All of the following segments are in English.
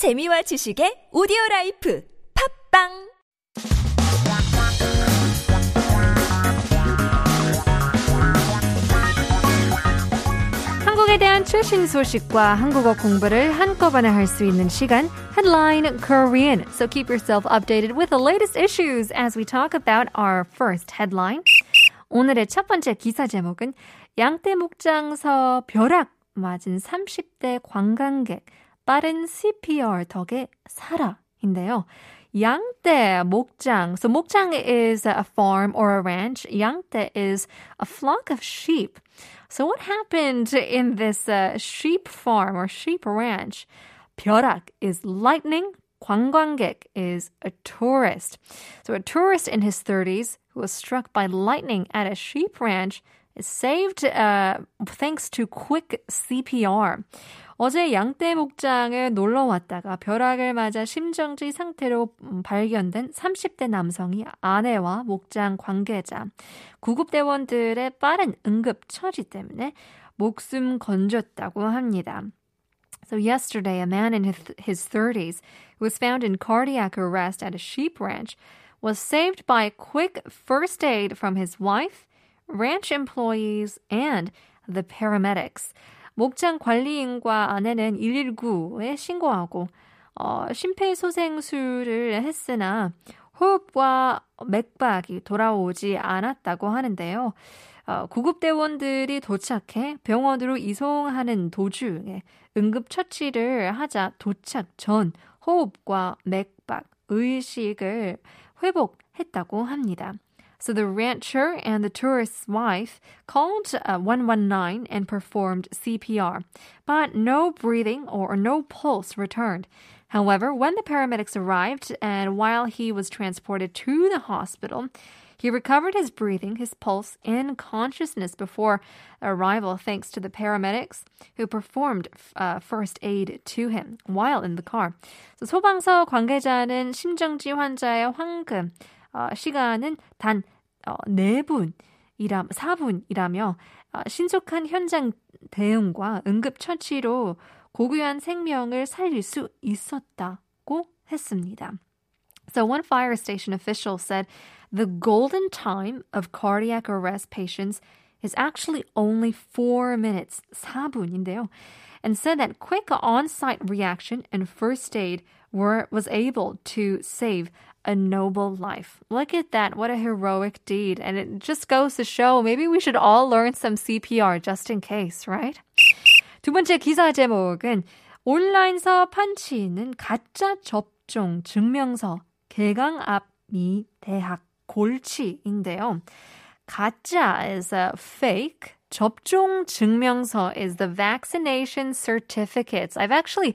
재미와 지식의 오디오라이프 팟빵 한국에 대한 최신 소식과 한국어 공부를 한꺼번에 할 수 있는 시간 Headline Korean. So keep yourself updated with the latest issues as we talk about our first headline. 오늘의 첫 번째 기사 제목은 양떼 목장서 벼락 맞은 30대 관광객 빠른 CPR 덕에 살아인데요. 양떼 목장. So 목장 is a farm or a ranch. 양떼 is a flock of sheep. So what happened in this sheep farm or sheep ranch? 벼락 is lightning. 관광객 is a tourist. So a tourist in his 30s who was struck by lightning at a sheep ranch is saved thanks to quick CPR. 어제 양떼 목장에 놀러 왔다가 벼락을 맞아 심정지 상태로 발견된 30대 남성이 아내와 목장 관계자, 구급대원들의 빠른 응급 처리 때문에 목숨 건졌다고 합니다. So yesterday, a man in his 30s who was found in cardiac arrest at a sheep ranch was saved by quick first aid from his wife, ranch employees, and the paramedics. 목장 관리인과 아내는 119에 신고하고 심폐소생술을 했으나 호흡과 맥박이 돌아오지 않았다고 하는데요. 구급대원들이 도착해 병원으로 이송하는 도중에 응급처치를 하자 도착 전 호흡과 맥박, 의식을 회복했다고 합니다. So the rancher and the tourist's wife called 119 and performed CPR, but no breathing or no pulse returned. However, when the paramedics arrived and while he was transported to the hospital, he recovered his breathing, his pulse, and consciousness before arrival thanks to the paramedics who performed first aid to him while in the car. So 소방서 관계자는 심정지 환자의 황금, 시간은 단 4분이라며 신속한 현장 대응과 응급처치로 고귀한 생명을 살릴 수 있었다고 했습니다. So one fire station official said the golden time of cardiac arrest patients is actually only 4 minutes, 4분인데요. And said that quick on-site reaction and first aid was able to save a noble life. Look at that. What a heroic deed. And it just goes to show maybe we should all learn some CPR just in case, right? 두 번째 기사 제목은 온라인서 판치는 가짜 접종 증명서 개강 앞 미 대학 골치인데요. 가짜 is a fake. 접종 증명서 is the vaccination certificates. I've actually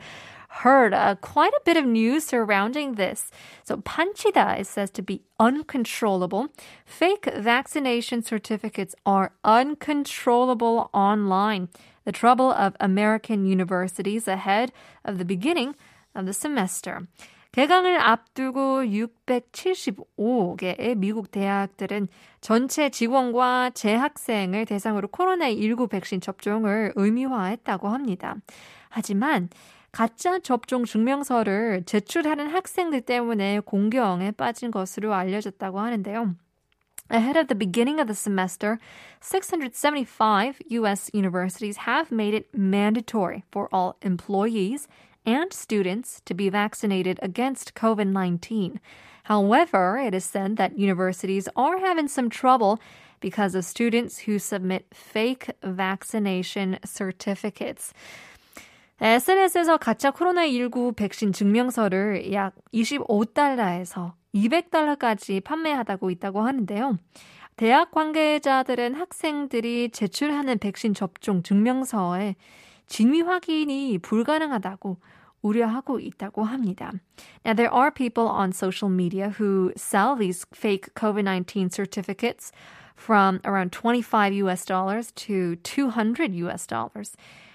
heard quite a bit of news surrounding this. So 판치다 is said to be uncontrollable. Fake vaccination certificates are uncontrollable online. The trouble of American universities ahead of the beginning of the semester. 개강을 앞두고 675개의 미국 대학들은 전체 직원과 재학생을 대상으로 코로나19 백신 접종을 의무화했다고 합니다. 하지만 가짜 접종 증명서를 제출하는 학생들 때문에 공경에 빠진 것으로 알려졌다고 하는데요. Ahead of the beginning of the semester, 675 U.S. universities have made it mandatory for all employees and students to be vaccinated against COVID-19. However, it is said that universities are having some trouble because of students who submit fake vaccination certificates. SNS에서 가짜 코로나19 백신 증명서를 약 $25에서 $200까지 판매하고 있다고 하는데요. 대학 관계자들은 학생들이 제출하는 백신 접종 증명서에 진위 확인이 불가능하다고 우려하고 있다고 합니다. Now, there are people on social media who sell these fake COVID-19 certificates from around $25 to $200.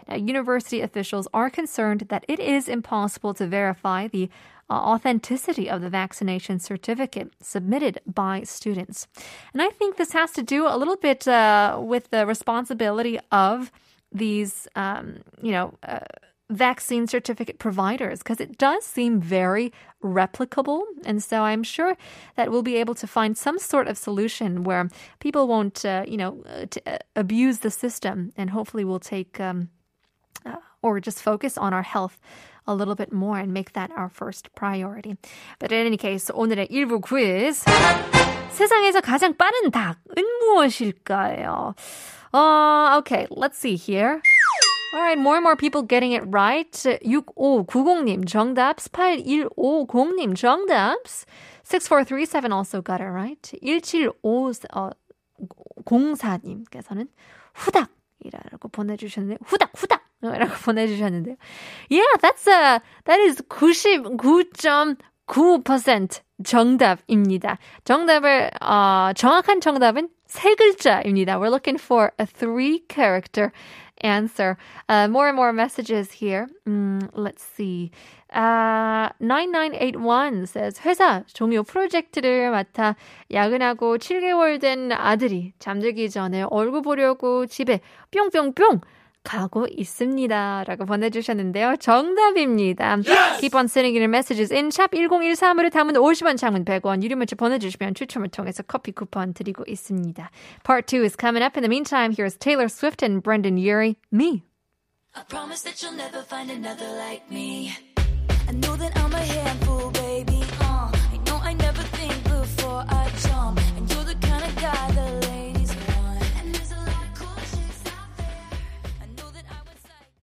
Now, university officials are concerned that it is impossible to verify the authenticity of the vaccination certificate submitted by students. And I think this has to do a little bit with the responsibility of these vaccine certificate providers because it does seem very replicable. And so I'm sure that we'll be able to find some sort of solution where people won't, abuse the system. And hopefully we'll take or just focus on our health a little bit more and make that our first priority. But in any case, 오늘의 1부 quiz. 세상에서 가장 빠른 닭은 무엇일까요? Okay, let's see here. All right, more and more people getting it right. 6590님, 정답s. 8150님, 정답s. 6437 also got it right. 1704님께서는 후닥이라고 보내주셨는데, 후닥. 라고 보내주셨는데요. Yeah, that is 99.9% 정답입니다. 정답을, 정확한 정답은 세 글자입니다. We're looking for a 3-character answer. More and more messages here. Let's see. 9981 says, 회사 종료 프로젝트를 맡아 야근하고 7개월 된 아들이 잠들기 전에 얼굴 보려고 집에 뿅뿅뿅 가고 있습니다. 라고 보내주셨는데요. 정답입니다. Yes! Keep on sending your messages in 샵 1013으로 담은 50원, 장문 100원, 유료문자 보내주시면 추첨을 통해서 커피 쿠폰 드리고 있습니다. Part 2 is coming up. In the meantime, here's Taylor Swift and Brendan Urie, Me. I promise that you'll never find another like me. I know that I'm a handful.